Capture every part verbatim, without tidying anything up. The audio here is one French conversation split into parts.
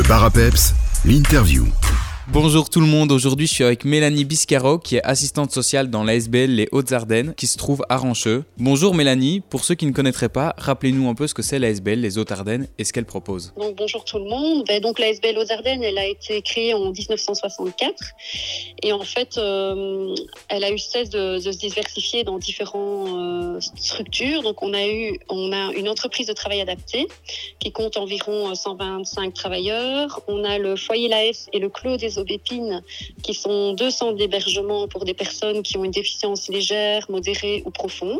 Le Bar à Peps, l'interview. Bonjour tout le monde, aujourd'hui je suis avec Mélanie Biscaro qui est assistante sociale dans l'A S B L Les Hautes-Ardennes qui se trouve à Rencheux. Bonjour Mélanie, pour ceux qui ne connaîtraient pas, rappelez-nous un peu ce que c'est l'A S B L Les Hautes-Ardennes et ce qu'elle propose. Donc bonjour tout le monde, ben, donc l'A S B L Hautes-Ardennes elle a été créée en dix-neuf cent soixante-quatre et en fait euh, elle a eu cesse de, de se diversifier dans différentes euh, structures. Donc on a, eu, on a une entreprise de travail adapté qui compte environ cent vingt-cinq travailleurs, on a le foyer Laef et le clos des Aubépines, qui sont deux centres d'hébergement pour des personnes qui ont une déficience légère, modérée ou profonde.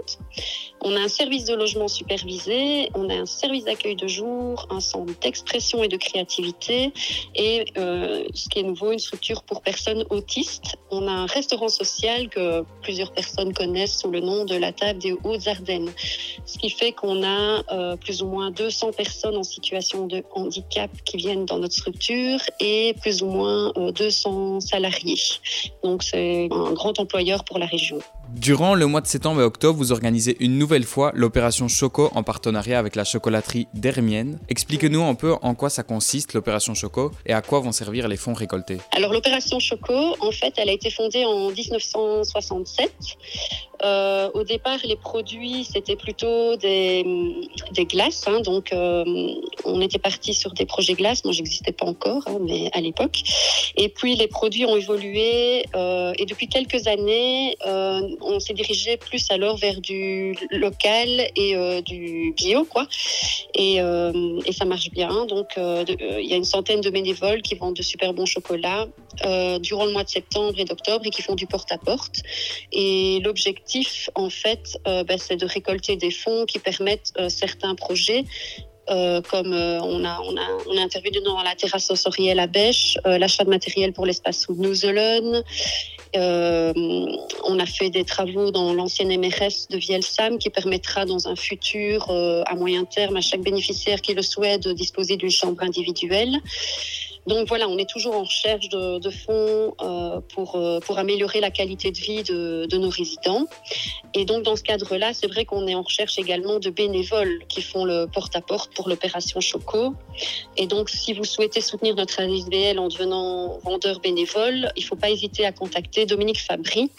On a un service de logement supervisé, on a un service d'accueil de jour, un centre d'expression et de créativité et euh, ce qui est nouveau, une structure pour personnes autistes. On a un restaurant social que plusieurs personnes connaissent sous le nom de la table des Hautes-Ardennes. Ce qui fait qu'on a euh, plus ou moins deux cents personnes en situation de handicap qui viennent dans notre structure et plus ou moins euh, deux cents salariés. Donc c'est un grand employeur pour la région. Durant le mois de septembre et octobre, vous organisez une nouvelle fois l'opération Choco en partenariat avec la chocolaterie d'Hermienne. Expliquez-nous un peu en quoi ça consiste l'opération Choco et à quoi vont servir les fonds récoltés. Alors l'opération Choco, en fait, elle a été fondée en dix-neuf cent soixante-sept. Euh, au départ, les produits, c'était plutôt des, des glaces. Hein, donc, euh, on était parti sur des projets glaces. Moi, j'existais pas encore, hein, mais à l'époque. Et puis, les produits ont évolué. Euh, et depuis quelques années, euh, on s'est dirigé plus alors vers du local et euh, du bio, quoi. Et, euh, et ça marche bien. Donc, euh, de, euh, y a une centaine de bénévoles qui vendent de super bons chocolats euh, durant le mois de septembre et d'octobre et qui font du porte-à-porte. Et l'objectif, en fait, euh, bah, c'est de récolter des fonds qui permettent euh, certains projets, euh, comme euh, on a, on a, on a intervenu dans la terrasse sensorielle à Bèche, euh, l'achat de matériel pour l'espace sous Nouzelon. Euh, on a fait des travaux dans l'ancienne M R S de Vielsalm qui permettra dans un futur, euh, à moyen terme, à chaque bénéficiaire qui le souhaite, de disposer d'une chambre individuelle. Donc voilà, on est toujours en recherche de, de fonds euh, pour, euh, pour améliorer la qualité de vie de, de nos résidents. Et donc dans ce cadre-là, c'est vrai qu'on est en recherche également de bénévoles qui font le porte-à-porte pour l'opération Choco. Et donc si vous souhaitez soutenir notre A S B L en devenant vendeur bénévole, il ne faut pas hésiter à contacter Dominique Fabry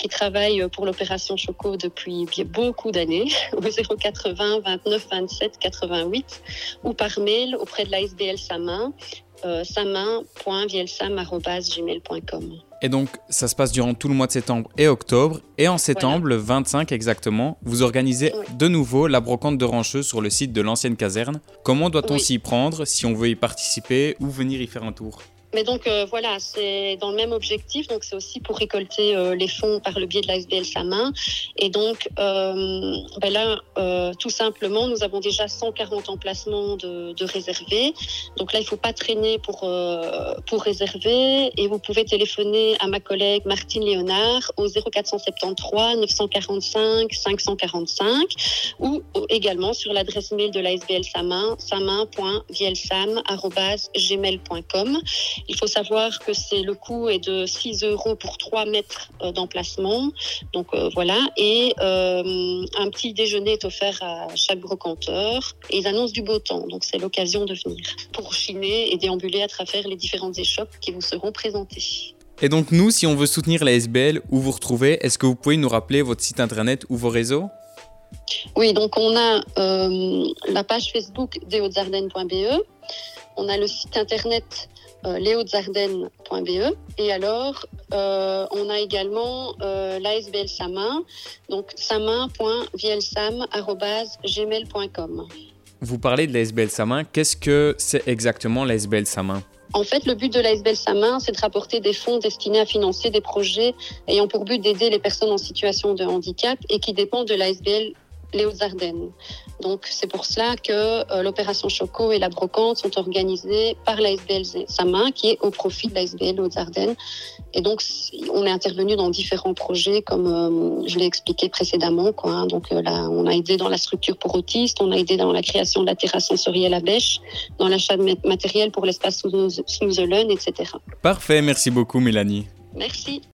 qui travaille pour l'opération Choco depuis beaucoup d'années au zéro quatre-vingts vingt-neuf vingt-sept quatre-vingt-huit ou par mail auprès de l'A S B L Samain. Euh, samain point vilsam arobase gmail point com. Et donc, ça se passe durant tout le mois de septembre et octobre. Et en septembre, voilà. Le vingt-cinq exactement, vous organisez oui. de nouveau la brocante de Rencheux sur le site de l'ancienne caserne. Comment doit-on oui. s'y prendre si on veut y participer ou venir y faire un tour ? Mais donc euh, voilà, c'est dans le même objectif, donc c'est aussi pour récolter euh, les fonds par le biais de l'A S B L Samain. Et donc euh, ben là, euh, tout simplement, nous avons déjà cent quarante emplacements de, de réservés. Donc là, il ne faut pas traîner pour, euh, pour réserver. Et vous pouvez téléphoner à ma collègue Martine Léonard au zéro quatre cent soixante-treize neuf cent quarante-cinq cinq cent quarante-cinq ou également sur l'adresse mail de l'A S B L Samain, samain point vilsam arobase gmail point com. Il faut savoir que c'est, le coût est de six euros pour trois mètres d'emplacement. Donc euh, voilà. Et euh, un petit déjeuner est offert à chaque brocanteur. Et ils annoncent du beau temps. Donc c'est l'occasion de venir pour chiner et déambuler à travers les différentes échoppes qui vous seront présentées. Et donc nous, si on veut soutenir la S B L, où vous retrouvez, est-ce que vous pouvez nous rappeler votre site internet ou vos réseaux ? Oui, donc on a euh, la page Facebook leshautesardennes point be. On a le site internet Euh, leshautesardennes point be et alors euh, on a également euh, l'A S B L Samain, donc samain point vilsam arobase gmail point com. Vous parlez de l'A S B L Samain, qu'est-ce que c'est exactement l'A S B L Samain ? En fait, le but de l'A S B L Samain, c'est de rapporter des fonds destinés à financer des projets ayant pour but d'aider les personnes en situation de handicap et qui dépendent de l'A S B L Les Hautes-Ardennes. Donc, c'est pour cela que euh, l'opération Choco et la brocante sont organisées par l'A S B L Samain, qui est au profit de l'A S B L Hautes-Ardennes. Et donc, on est intervenu dans différents projets, comme euh, je l'ai expliqué précédemment. Quoi, hein. Donc, euh, là, on a aidé dans la structure pour autistes, on a aidé dans la création de la terrasse sensorielle à Bèche, dans l'achat de matériel pour l'espace sous Nouzelon, et cetera. Parfait, merci beaucoup, Mélanie. Merci.